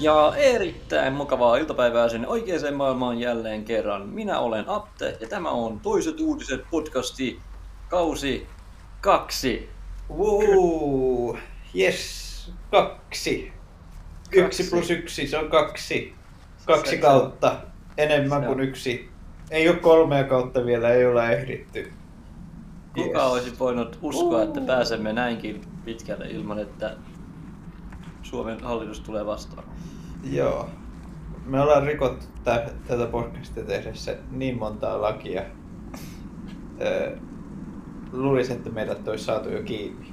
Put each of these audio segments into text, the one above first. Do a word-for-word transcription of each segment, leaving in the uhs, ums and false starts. Ja erittäin mukavaa iltapäivää sinne oikeaan maailmaan jälleen kerran. Minä olen Atte ja tämä on Toiset uutiset podcasti kausi kaksi. Wow, yes, kaksi. kaksi. Yksi plus yksi, se on kaksi. Kaksi se, kautta, se enemmän se kuin yksi. Ei ole kolmea kautta vielä, ei ole ehditty. Kuka yes. olisi voinut uskoa, että pääsemme näinkin pitkälle ilman, että Suomen hallitus tulee vastaan. Joo. Me ollaan rikottu tä- tätä podcastia tehdessä niin montaa lakia. Öö, luulisin, että meidät olisi saatu jo kiinni.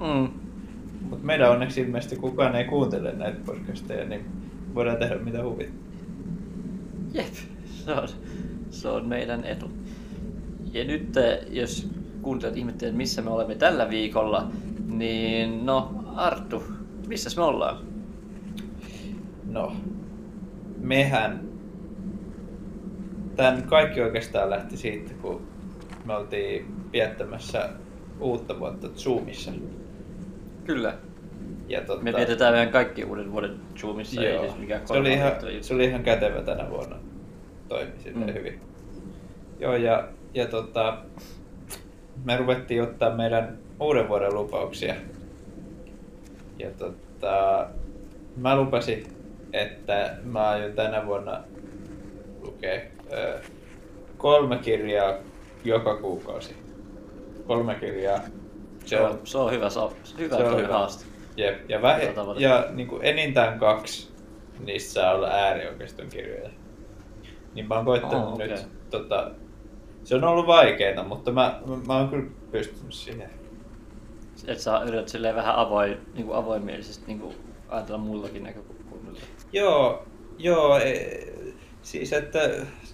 Mm. Mutta meidän onneksi ilmeisesti kukaan ei kuuntele näitä podcasteja, niin voidaan tehdä mitä huvittaa. Jep, se on, se on meidän etu. Ja nyt jos kuuntelet ihmettelet, missä me olemme tällä viikolla, niin no, Arttu, missäs me ollaan? No, mehän... Tän kaikki oikeastaan lähti siitä, kun me oltiin viettämässä uutta vuotta Zoomissa. Kyllä. Ja totta... Me vietetään meidän kaikki uuden vuoden Zoomissa. Joo. Ei siis mikään se, oli ihan, se oli ihan kätevä tänä vuonna. Toimi silleen mm. hyvin. Joo, ja, ja tota... Me ruvettiin ottaa meidän uuden vuoden lupauksia. Ja tota, mä lupasin, että mä aion tänä vuonna lukea ö, kolme kirjaa joka kuukausi. Kolme kirjaa. Se on, se on hyvä, se on hyvä, se on hyvä haaste. Jep. Ja, vähe- ja niin kuin enintään kaksi niissä saa olla äärioikeiston kirjoja. Niin mä oon koittanut oh, okay. nyt. Tota, se on ollut vaikeeta, mutta mä, mä, mä oon kyllä pystynyt siihen. Että sä yrität silleen vähän avoin, niin kuin avoimielisesti niin kuin ajatella mullakin näkökulmilla. Joo, joo e, siis että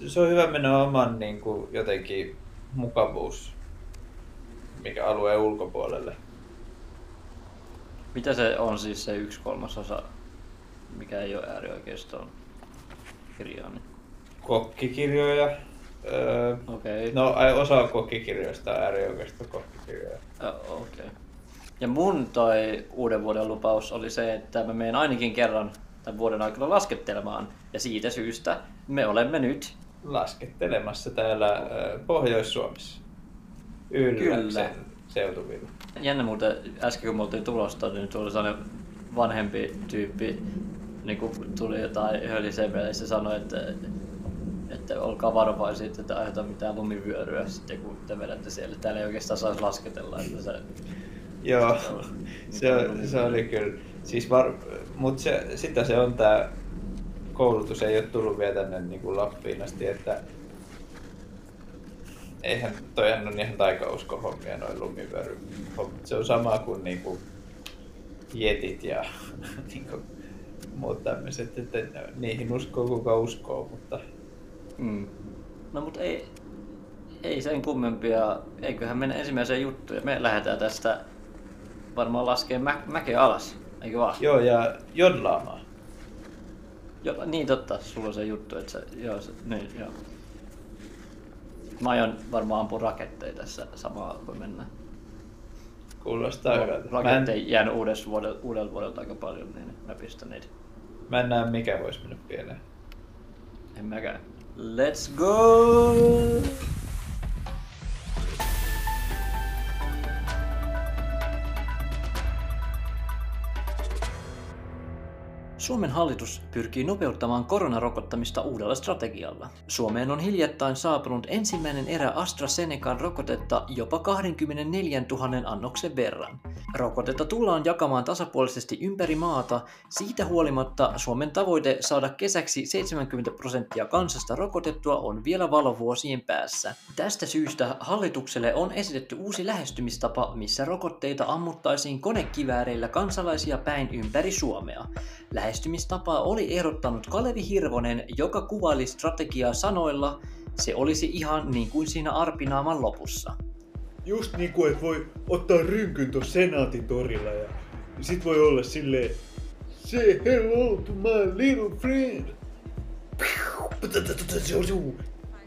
se on hyvä mennä oman niin kuin, jotenkin mukavuus, mikä alueen ulkopuolelle. Mitä se on siis se yksi kolmasosa, mikä ei ole äärioikeistoon kirjaa? Niin? Kokkikirjoja. Öö, okay. No osa kokkikirjoista on äärioikeiston kokkikirjoja. Oh, okay. Ja mun tai uuden vuoden lupaus oli se, että mä menen ainakin kerran tämän vuoden aikana laskettelemaan. Ja siitä syystä me olemme nyt laskettelemassa täällä Pohjois-Suomessa. Ylläksen seutuvilla. Jännä muuten, äsken kun me oltiin tulosta, niin tuli sellainen vanhempi tyyppi. Niin kun tuli jotain hölisemmin ja se sanoi, että, että olkaa varovaisia, että aiheuta mitään lumivyöryä sitten kun te vedätte siellä. Täällä ei oikeastaan saisi lasketella. Että se... Joo, se, se oli kyllä. Siis var... Mutta sitä se on, tämä koulutus ei ole tullut vielä tänne niin kuin Lappiin asti, että eihän toihan on ihan taikauskohommia noin lumivyöry. Se on sama kuin, niin kuin jetit ja niin kuin muut tämmöiset, että niihin uskoo kuka uskoo, mutta... Mm. No mut ei, ei sen kummempia, eiköhän mennä ensimmäiseen juttuun ja me lähdetään tästä varmaan laskee mä- mäkeä alas, eikö vaan? Joo, ja jodlaamaan. Jo, niin totta, sulla on se juttu, että se, joo, se, niin, joo. Mä aion varmaan ampua raketteja tässä samaa, kun mennään. Kuulostaa hyvältä. Raketteja en... jäänyt vuodel, uudelta vuodelta aika paljon, niin mä pistän niitä. Mä en näe, mikä voisi mennä pieleen. En mäkään. Let's go! Suomen hallitus pyrkii nopeuttamaan koronarokottamista uudella strategialla. Suomeen on hiljattain saapunut ensimmäinen erä AstraZenecan rokotetta jopa kaksikymmentäneljätuhatta annoksen verran. Rokotetta tullaan jakamaan tasapuolisesti ympäri maata, siitä huolimatta Suomen tavoite saada kesäksi seitsemänkymmentä prosenttia kansasta rokotettua on vielä valovuosien päässä. Tästä syystä hallitukselle on esitetty uusi lähestymistapa, missä rokotteita ammuttaisiin konekivääreillä kansalaisia päin ympäri Suomea. Lähestymistapaa oli ehdottanut Kalevi Hirvonen, joka kuvaili strategiaa sanoilla, se olisi ihan niin kuin siinä Arpinaaman lopussa. Just niin kuin, että voi ottaa rynkyn tuossa Senaatin torilla ja sit voi olla silleen say hello to my little friend.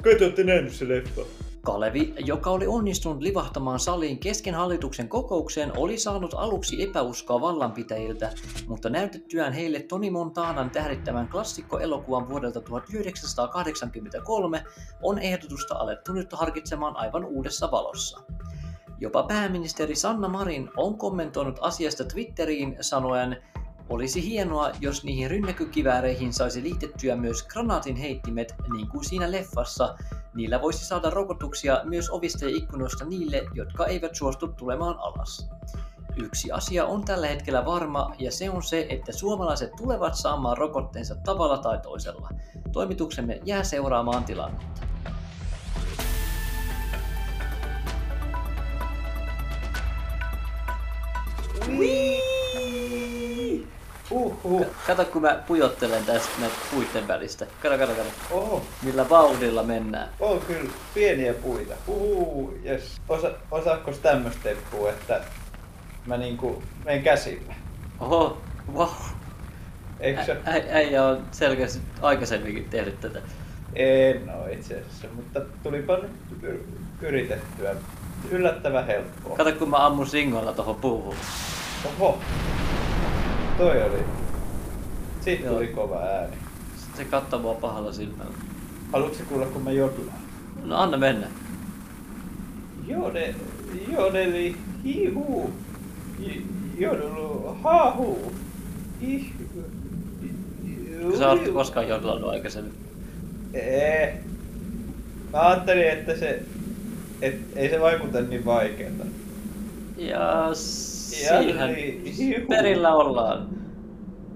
Kai te ootte nähnyt se leffa? Kalevi, joka oli onnistunut livahtamaan saliin kesken hallituksen kokoukseen, oli saanut aluksi epäuskoa vallanpitäjiltä, mutta näytettyään heille Toni Montanan tähdittämän klassikkoelokuvan vuodelta tuhatyhdeksänsataakahdeksankymmentäkolme on ehdotusta alettu nyt harkitsemaan aivan uudessa valossa. Jopa pääministeri Sanna Marin on kommentoinut asiasta Twitteriin sanoen, olisi hienoa, jos niihin rynnäkökivääreihin saisi liitettyä myös granaatin heittimet, niin kuin siinä leffassa. Niillä voisi saada rokotuksia myös ovista ja ikkunoista niille, jotka eivät suostu tulemaan alas. Yksi asia on tällä hetkellä varma, ja se on se, että suomalaiset tulevat saamaan rokotteensa tavalla tai toisella. Toimituksemme jää seuraamaan tilannetta. Wii! Uhuh. Kato kun mä pujottelen tästä näitä puitten välistä. Kato, kato, kato. Oho. Millä vauhdilla mennään. On kyllä pieniä puita. Uhuh, jes. Osa, osaatko tämmöstä temppua, että mä niinku menen käsillä? Oho, vau. Wow. Eikö se? Ä, ä, äijä on selkeästi aikaisemminkin tehnyt tätä. En oo itse asiassa, mutta tulipa nyt yritettyä. Yllättävän helppoa. Kato kun mä ammun singolla tohon puuhun. Oho! Toi oli. Siitä joo. Tuli kova ääni. Sitten se kattoi mua pahalla silmällä. Haluatko kuulla kun mä jodlaan? No anna mennä. Jode... Jodeli... Hiihuu! Jodulu... Haahuu! Ih... Sä oot koskaan jodlannut aikaisemmin? Eee... Mä ajattelin että se... Et, ei se vaikuta niin vaikeeta. Ja siihen Jari, perillä ollaan.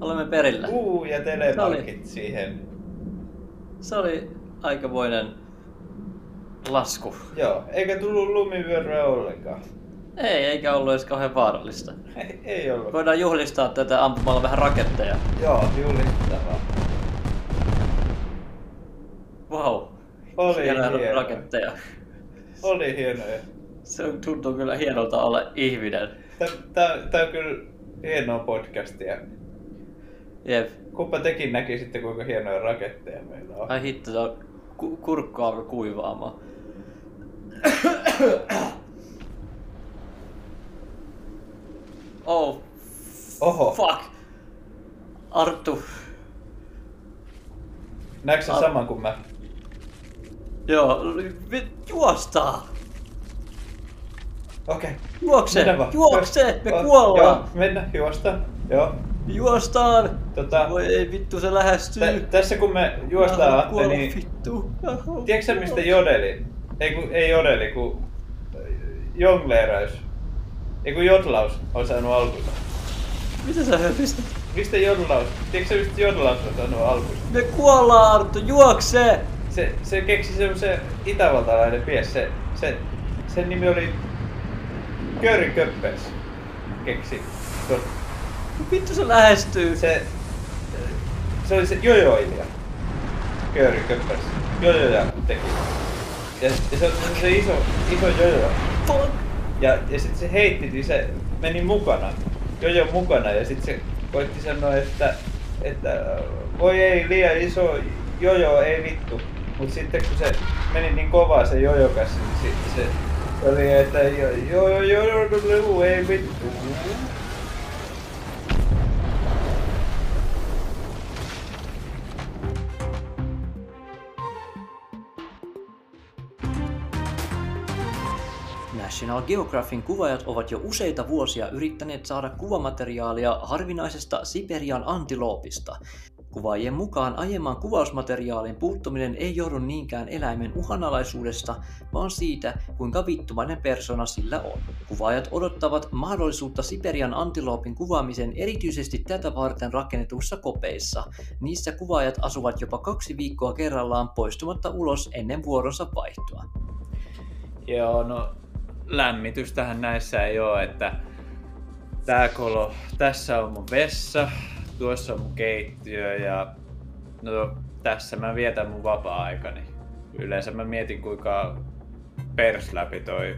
Olemme perillä. Uu ja telemarkit siihen. Se oli aikamoinen lasku. Joo, eikä tullut lumivyöryä ollenkaan. Ei, eikä ollut edes kauhean vaarallista. Ei, ei ollut. Voidaan juhlistaa tätä ampumalla vähän raketteja. Joo, juhlistavaa. Vau, wow. Oli hienoja raketteja. Oli hienoja. Se tuntuu kyllä hienolta olla ihminen. Tää, tää on kyllä hienoa podcastia. Jep. Kumpa tekin näkisitte kuinka hienoja raketteja meillä on. Ai hitto, se on ku- kurkku alkoi kuivaamaan. Oh. Oho. Fuck. Arttu. Näetkö Ar- saman kuin mä? Joo, juostaa! Okei. Okay. Juokse! Juokse! Me kuollaan! Joo, mennään, juostaan. Joo. Juostaan! Tota, voi ei vittu, se lähestyy. T- tässä kun me juostaan Atte, niin... vittu. Tiedätkö sä mistä jodeli? Ei ku, ei jodeli, ku... jongleeraus. Ei ku jodlaus on saanut alkuun. Mitä sä höpistät? Mistä jodlaus? Tiedätkö sä mistä jodlaus on saanut alkuun? Me kuollaan Arttu, juokse! Se, se keksi semmosen itävaltalainen mies, se, se, sen nimi oli Köri Köppes, keksi. No vittu se lähestyy! Se, se oli se jojoilija, Köri Köppes, jojoja teki. Ja, ja se oli se iso, iso jojo. Ja, ja sit se heitti, niin se meni mukana, jojo mukana ja sit se koitti sanoa, että, että voi ei liian iso jojo, ei vittu. Mut sitten kun se meni niin kovaa se jojokas, niin sitten se oli, että joo joo joo ei vittu. National Geographicin kuvaajat ovat jo useita vuosia yrittäneet saada kuvamateriaalia harvinaisesta Siperian antiloopista. Kuvaajien mukaan aiemman kuvausmateriaalin puuttuminen ei johdu niinkään eläimen uhanalaisuudesta, vaan siitä, kuinka vittumainen persona sillä on. Kuvaajat odottavat mahdollisuutta Siperian antiloopin kuvaamisen erityisesti tätä varten rakennetuissa kopeissa. Niissä kuvaajat asuvat jopa kaksi viikkoa kerrallaan poistumatta ulos ennen vuoronsa vaihtoa. Joo, no lämmitystähän näissä ei oo, että tää kolo, tässä on mun vessa. Tuossa on mun keittiö ja no, tässä mä vietän mun vapaa-aikani. Yleensä mä mietin kuinka persläpi toi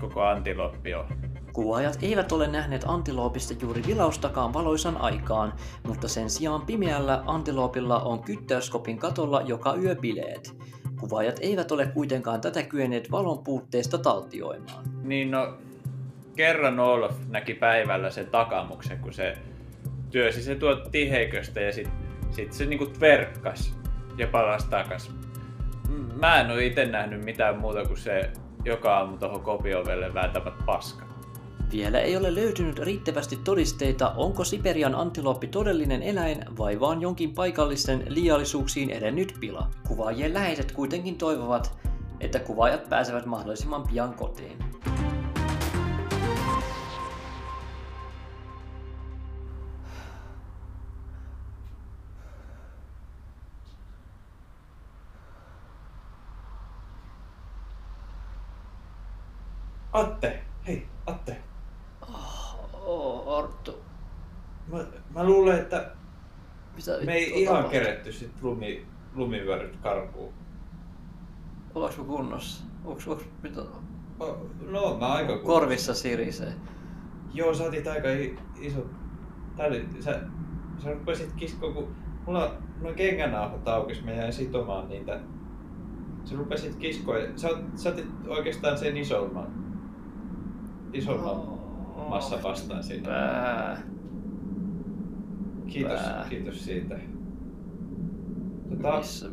koko antiloppi on. Kuvaajat eivät ole nähneet antiloopista juuri vilaustakaan valoisan aikaan, mutta sen sijaan pimeällä antiloopilla on kyttäyskopin katolla joka yö bileet. Kuvaajat eivät ole kuitenkaan tätä kyenneet valon puutteesta taltioimaan. Niin no, kerran Olaf näki päivällä sen takamuksen, kun se työsi se tuo tiheiköstä ja sitten sit se niinku tverkkasi ja palasi takas. Mä en oo ite nähnyt mitään muuta kuin se joka aamu tohon kopiovelle vääntämät paska. Vielä ei ole löytynyt riittävästi todisteita, onko Siperian antilooppi todellinen eläin vai vaan jonkin paikallisten liiallisuuksiin edennyt pila. Kuvaajien läheiset kuitenkin toivovat, että kuvaajat pääsevät mahdollisimman pian kotiin. Atte! Hei, Atte! Arttu. Mä, mä luulen, että Mitä me ei ihan tapahtu? keretty sit lumi, lumivyöryt karkuun. Ollaanko me kunnossa? Onks, onks, mitä? O, no, mä aika kunnossa. Korvissa sirisee. Joo, sä otit aika iso... Täli, sä, sä rupesit kiskoon, kun mulla noin kengänauhat aukis, mä jäin sitomaan niitä. Sä rupesit kiskoon ja sä, sä otit oikeastaan sen isomman. Isomman. Oh. Massa vastaan sinne. Pää. Kiitos, Pää. kiitos siitä. Tota, Missä?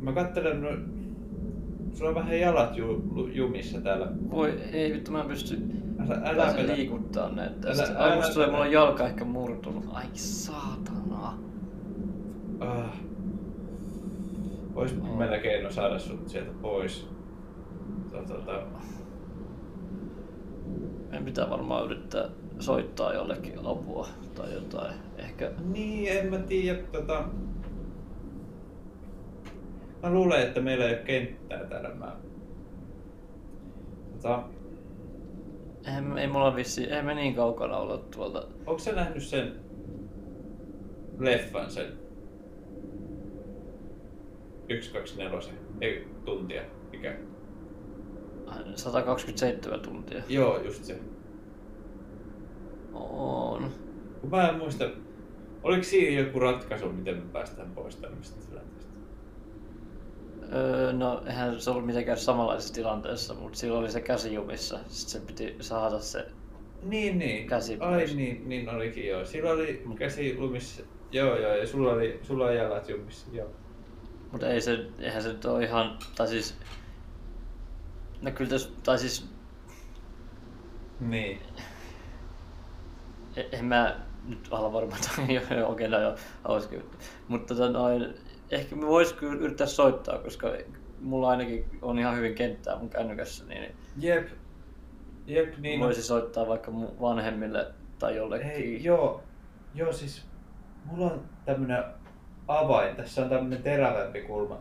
Mä katselen, no, sulla on vähän jalat ju, jumissa täällä. Voi ei vittu, mä en pysty pääsen liikuttaa näitä tästä. Ai musta tulee, mulla on jalka ehkä murtunut. Ai saatana. Ah. Vois oh. meillä keino saada sut sieltä pois. Tota, En pitää varmaan yrittää soittaa jollekin apua tai jotain, ehkä... Niin, en mä tiedä, tota... Mä luulen, että meillä ei ole kenttää täällä, mä... Tota... Eihän, ei mulla vissiin, eihän me niin kaukana olla tuolta... Onks sä nähnyt sen... leffan sen... yksi kaksikymmentäneljä ei tuntia, mikä? sata kaksikymmentäseitsemän tuntia. Joo, just se. On. Mä en muista, oliko siinä joku ratkaisu, miten me päästään pois tämmöisestä tilanteesta? Öö, no eihän se ollut mitenkään samanlaisessa tilanteessa, mutta silloin oli se käsi jumissa. Sitten se piti saada se niin, niin. käsi pois. Ai niin, niin olikin joo. Silloin oli käsi lumissa, joo joo, ja sulla oli, sulla oli jalat jumissa, joo. Mut ei se, eihän se nyt oo ihan, tai siis... No kyllä tässä, tai siis... Niin. En mä nyt ala varmaan, okei okay, no joo, hauska juttu. Mutta tota noin, ehkä me vois kyllä yrittää soittaa, koska mulla ainakin on ihan hyvin kenttää mun kännykässä, niin... Jep. Jep, niin... Voisi soittaa vaikka mun vanhemmille tai jollekin. Hei, joo. Joo siis, mulla on tämmönen avain, tässä on tämmönen terävämpi kulma.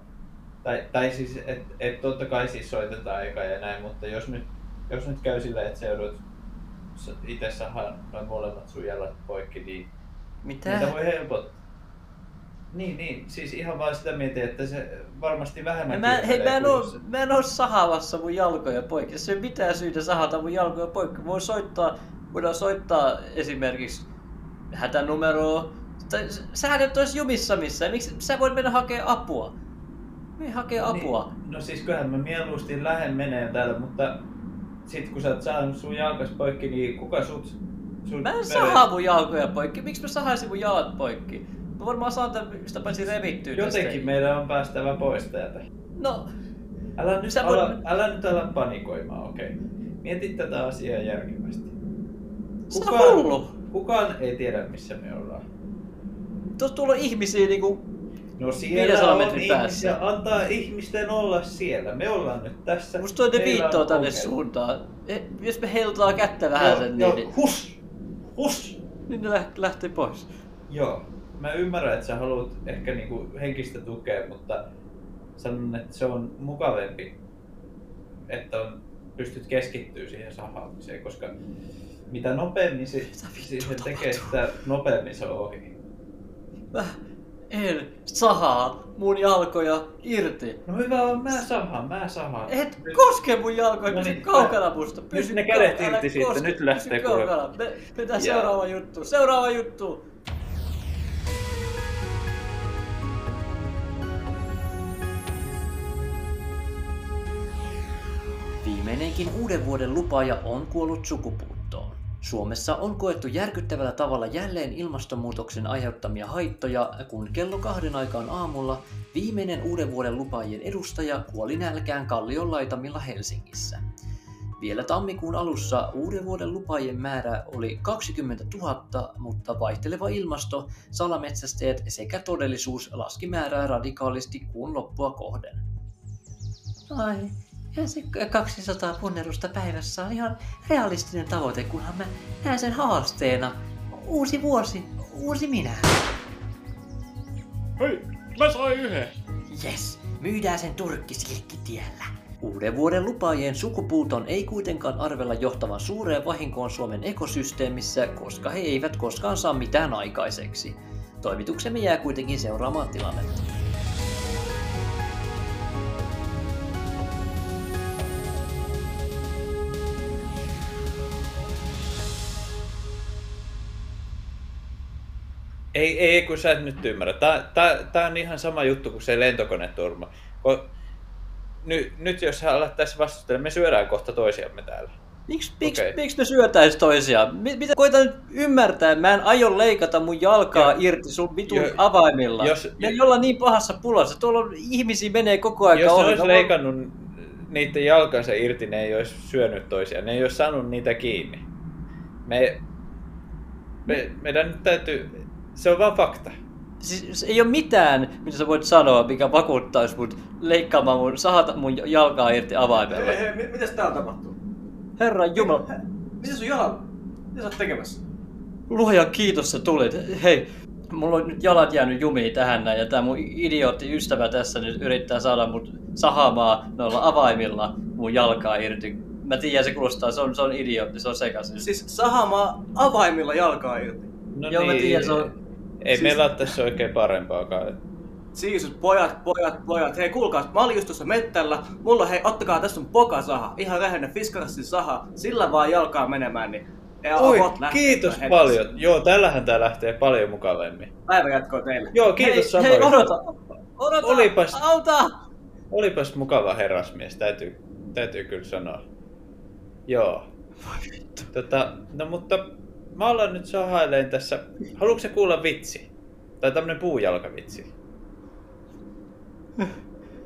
Tai, tai siis, että et totta kai siis soitetaan eka ja näin, mutta jos nyt, jos nyt käy silleen, että sä joudut itse saadaan noin molemmat sun jalat poikki, niin Mitä? niitä voi helpottaa. Niin, niin, siis ihan vaan sitä mietin, että se varmasti vähemmän mä, hei, mä en, oo, mä en oo sahaamassa mun jalkoja poikki. Jos ei ole mitään syytä sahata mun jalkoja poikki, voi soittaa, voidaan soittaa esimerkiksi hätänumeroa. Sähän et ois jumissa missään, miksi sä voit mennä hakemaan apua? Me hakee apua. Niin, no siis kyllähän mä mieluusti lähden meneen täällä, mutta sit kun sä oot saanut sun jalkas poikki, niin kuka sut... sut mä en sahaa mun jalkoja poikki. Miksi mä sahaisin mun jalat poikki? Mä varmaan saan sitä paitsi revittyä tästä. Jotenkin meidän on päästävä pois täältä. No... Älä nyt ala, voin... älä, nyt ala panikoimaan, okei. Okay. Mieti tätä asiaa järkevästi. Kukaan, kukaan ei tiedä missä me ollaan. Tuossa tuolla on ihmisiä niinku... No siellä on ihmisiä, päässä. Antaa ihmisten olla siellä. Me ollaan nyt tässä. Musta toi ne viittoo tänne suuntaan. E, jos me heilutaan kättä vähän no, sen, no, niin... Hus! Hus! Niin ne lähtee pois. Joo. Mä ymmärrän, että sä haluat ehkä niinku henkistä tukea, mutta sanon, että se on mukavempi, että on, pystyt keskittyä siihen sahaamiseen, koska mitä nopeammin se, se tekee, sitä nopeammin se on ohi. Mä... En sahaa mun jalkoja irti. No hyvä on, mä sahaan, mä sahaan. Et koske mun jalkoja, pysy kaukana musta. Pysy ne kädet irti siitä, nyt lähtee kaukana. Me pitää seuraava juttu, seuraava juttu. meneekin uuden vuoden lupaaja on kuollut sukupuuttoon. Suomessa on koettu järkyttävällä tavalla jälleen ilmastonmuutoksen aiheuttamia haittoja, kun kello kahden aikaan aamulla viimeinen uuden vuoden lupaajien edustaja kuoli nälkään kallion laitamilla Helsingissä. Vielä tammikuun alussa uuden vuoden lupaajien määrä oli kaksikymmentätuhatta, mutta vaihteleva ilmasto, salametsästeet sekä todellisuus laski määrää radikaalisti kuun loppua kohden. Ai, ja se kaksisataa punnerusta päivässä on ihan realistinen tavoite, kunhan mä näen sen haasteena. Uusi vuosi, uusi minä. Hei, mä sain yhden! Jes, myydään sen turkkisilkkitiellä. Uuden vuoden lupaajien sukupuuton ei kuitenkaan arvella johtavan suureen vahinkoon Suomen ekosysteemissä, koska he eivät koskaan saa mitään aikaiseksi. Toimituksemme jää kuitenkin seuraamaan tilannetta. Ei, ei, kun sä et nyt ymmärrä. Tää, tää, tää on ihan sama juttu kuin se lentokoneturma. Ny, nyt jos hän alat tässä vastustella, me syödään kohta toisiamme täällä. Miks, miks, okay. Miksi me syötäis toisiaan? Mitä koitan nyt ymmärtää? Mä en aio leikata mun jalkaa jo, irti sun vitun jo, avaimilla. Jos, me jo, ollaan niin pahassa pulassa. Tuolla on, ihmisiä menee koko ajan. Jos ohi, ne olisi leikannut on... niiden jalkansa irti, ne ei olisi syönyt toisiaan. Ne ei olisi saanut niitä kiinni. Me, me, meidän nyt täytyy... Se on vaan fakta. Siis ei ole mitään, mitä sä voit sanoa, mikä vakuuttaisi mut leikkaamaan mun, sahata mun jalkaa irti avaimella. Hei, hei, mit, mitäs täällä tapahtuu? Herran Jumala. He, he, mitä sun jalan? Mitä sä oot tekemässä? Luojan kiitos sä tulit. Hei, mulla on nyt jalat jäänyt jumiin tähän näin ja tää mun idiootti ystävä tässä nyt yrittää saada mut sahaamaan noilla avaimilla mun jalkaa irti. Mä tiedän se kuulostaa, se on, se on idiootti, se on sekaisin. Siis sahaamaan avaimilla jalkaa irti? No joo, niin. Mä tiedän, se on... Ei siis... meillä ole tässä oikein parempaakaan. Siisus, pojat, pojat, pojat. Hei, kuulkaas, mä olin just tuossa mettällä. Mulla, hei, ottakaa, tässä on pokasaha. Ihan lähellä fiskarassin saha. Sillä vaan jalkaa menemään, niin... Oi, kiitos paljon. Hetkessä. Joo, tällähän tää lähtee paljon mukavemmin. Päivä jatkoa teille. Joo, kiitos samoin. Hei, odota, odota, olipas, auta! Olipas mukava herrasmies, täytyy, täytyy kyllä sanoa. Joo. Tota, no mutta... Mä ollaan nyt sahaileen tässä. Haluatko sä kuulla vitsi? Tai tämmönen puujalkavitsi.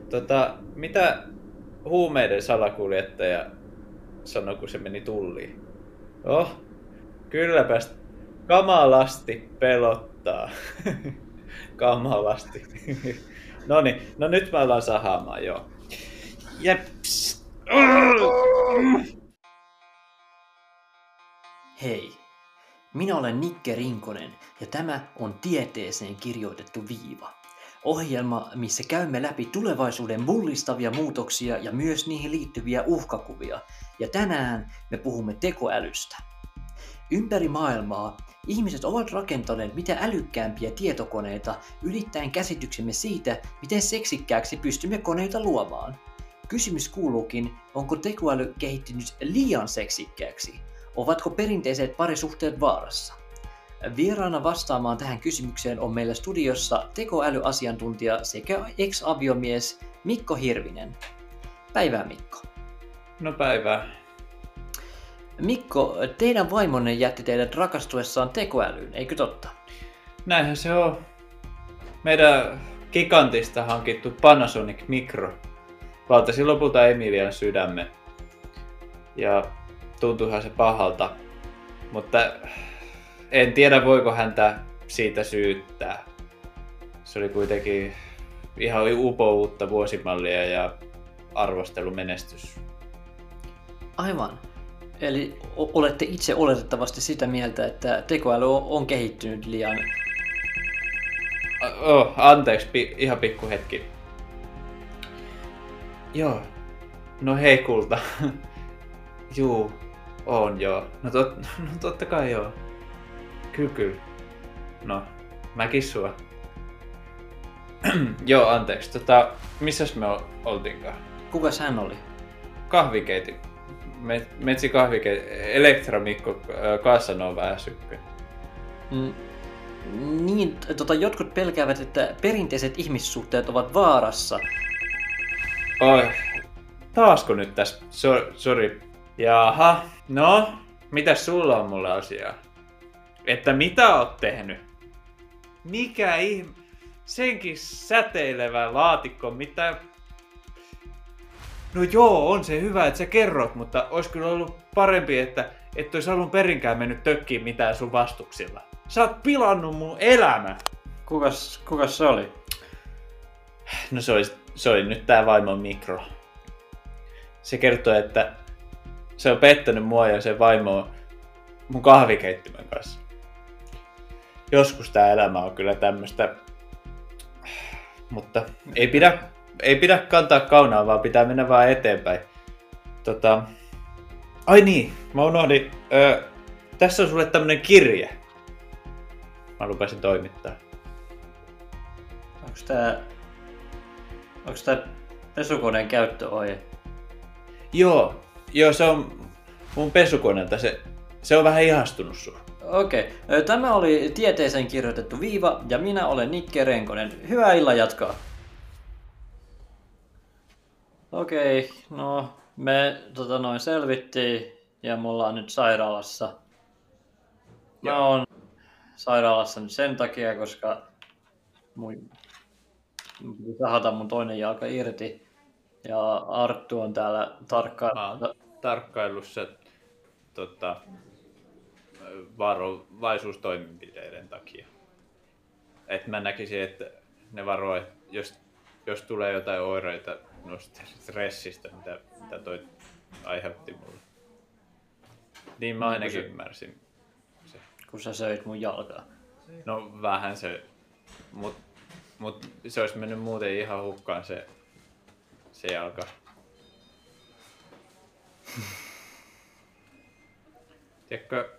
Tota, mitä huumeiden salakuljettaja sanoi, kun se meni tulliin? Oh, kylläpäs kamalasti pelottaa. Kamalasti. Noniin, no nyt mä ollaan sahaamaan, joo. Jeps. Hei. Minä olen Nikke Rinkonen ja tämä on Tieteeseen kirjoitettu viiva. Ohjelma, missä käymme läpi tulevaisuuden mullistavia muutoksia ja myös niihin liittyviä uhkakuvia. Ja tänään me puhumme tekoälystä. Ympäri maailmaa ihmiset ovat rakentaneet mitä älykkäämpiä tietokoneita ylittäen käsityksemme siitä, miten seksikkääksi pystymme koneita luomaan. Kysymys kuuluukin, onko tekoäly kehittynyt liian seksikkääksi? Ovatko perinteiset parisuhteet vaarassa? Vieraana vastaamaan tähän kysymykseen on meillä studiossa tekoälyasiantuntija sekä ex-aviomies Mikko Hirvinen. Päivää, Mikko. No päivää. Mikko, teidän vaimonne jätti teidät rakastuessaan tekoälyyn, eikö totta? Näinhän se on. Meidän gigantista hankittu Panasonic mikro valtasi lopulta Emilian sydämen. Ja... tuntuihan se pahalta, mutta en tiedä voiko häntä siitä syyttää. Se oli kuitenkin ihan upouutta vuosimallia ja arvostelumenestys. Aivan. Eli olette itse oletettavasti sitä mieltä, että tekoäly on kehittynyt liian... Oh, anteeksi, pi- ihan pikku hetki. Joo. No hei kulta. Juu. On joo. No, tot, no totta kai joo. Kyllä, kyllä. No, mäkin sua. Joo, anteeksi. Tota, missäs me oltiinkaan? Kukas hän oli? Kahvikeitin. Met, metsi kahvikeitin. Elektramikko Casanova äsykkä. Mm, niin, tota, jotkut pelkäävät, että perinteiset ihmissuhteet ovat vaarassa. Ai. Taasko nyt tässä? So- sori. Jaha. No, mitä sulla on mulle asiaa? Että mitä oot tehnyt? Mikä ihme? Senkin säteilevä laatikko, mitä... No joo, on se hyvä, että sä kerrot, mutta ois kyllä ollut parempi, että et ois alun perinkään mennyt tökkiin mitään sun vastuksilla. Sä oot pilannut mun elämä! Kukas, kukas se oli? No se oli, se oli nyt tää vaimon mikro. Se kertoi, että se on pettänyt mua ja sen vaimoa mun kahvikeittimen kanssa. Joskus tää elämä on kyllä tämmöstä... Mutta ei pidä, ei pidä kantaa kaunaa, vaan pitää mennä vaan eteenpäin. Tota... Ai niin, mä unohdin. Öö, tässä on sulle tämmönen kirje. Mä lupasin toimittaa. Onks tää... Onks tää pesukoneen käyttöohje? Joo, joo se on mun pesukoneelta. Se, se on vähän ihastunut sua. Okei. Tämä oli Tieteeseen kirjoitettu Viiva ja minä olen Nikke Rinkonen. Hyvää illan jatkaa. Okei, no me tota noin selvittiin ja me ollaan nyt sairaalassa. Mä oon sairaalassa nyt sen takia, koska mun piti sahata mun toinen jalka irti. Ja Arttu on täällä tarkkailussa. Tarkkailussa tota... varovaisuustoimenpiteiden takia. Et mä näkisin, että ne varoa, jos, jos tulee jotain oireita noista stressistä, mitä, mitä toi aiheutti mulle. Niin mä ainakin kun sä, ymmärsin se. Kun sä söit mun jalkaa. No vähän se, mut, mut se olisi mennyt muuten ihan hukkaan se, se jalka. Tiedätkö?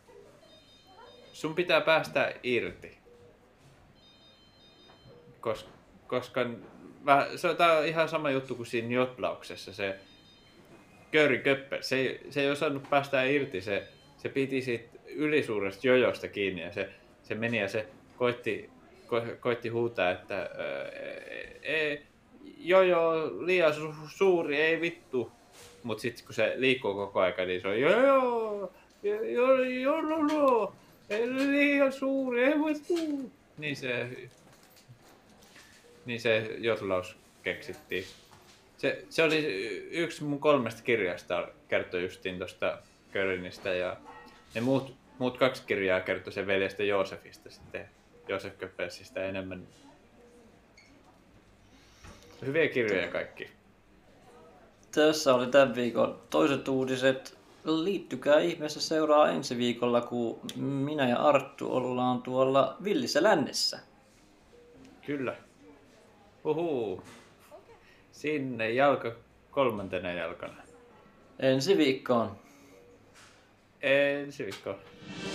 Sun pitää päästä irti, Kos, koska vähän, se on ihan sama juttu kuin siinä jotlauksessa, se Köörin köppel, se, se ei osannut päästä irti, se, se piti siitä ylisuuresta jojosta kiinni ja se, se meni ja se koitti, ko, koitti huutaa, että ää, ei, jojo liian su, suuri, ei vittu, mut sit kun se liikkuu koko aika, niin se on jojo, jojo, jojo. Ei ole liian suuri, ei voi tulla. Niin se... Niin se jotlaus keksittiin. Se, se oli yksi mun kolmesta kirjasta, kertoi justiin tosta Körinistä ja... Ne muut, muut kaksi kirjaa kertoi sen veljestä Joosefista sitten. Joosef Köppelsistä enemmän. Hyviä kirjoja kaikki. Tässä oli tämän viikon toiset uutiset. Liittykää ihmeessä seuraa ensi viikolla, kun minä ja Arttu ollaan tuolla villissä lännessä. Kyllä. Huhuu. Sinne jalka kolmantena jalkana. Ensi viikkoon. Ensi viikkoon.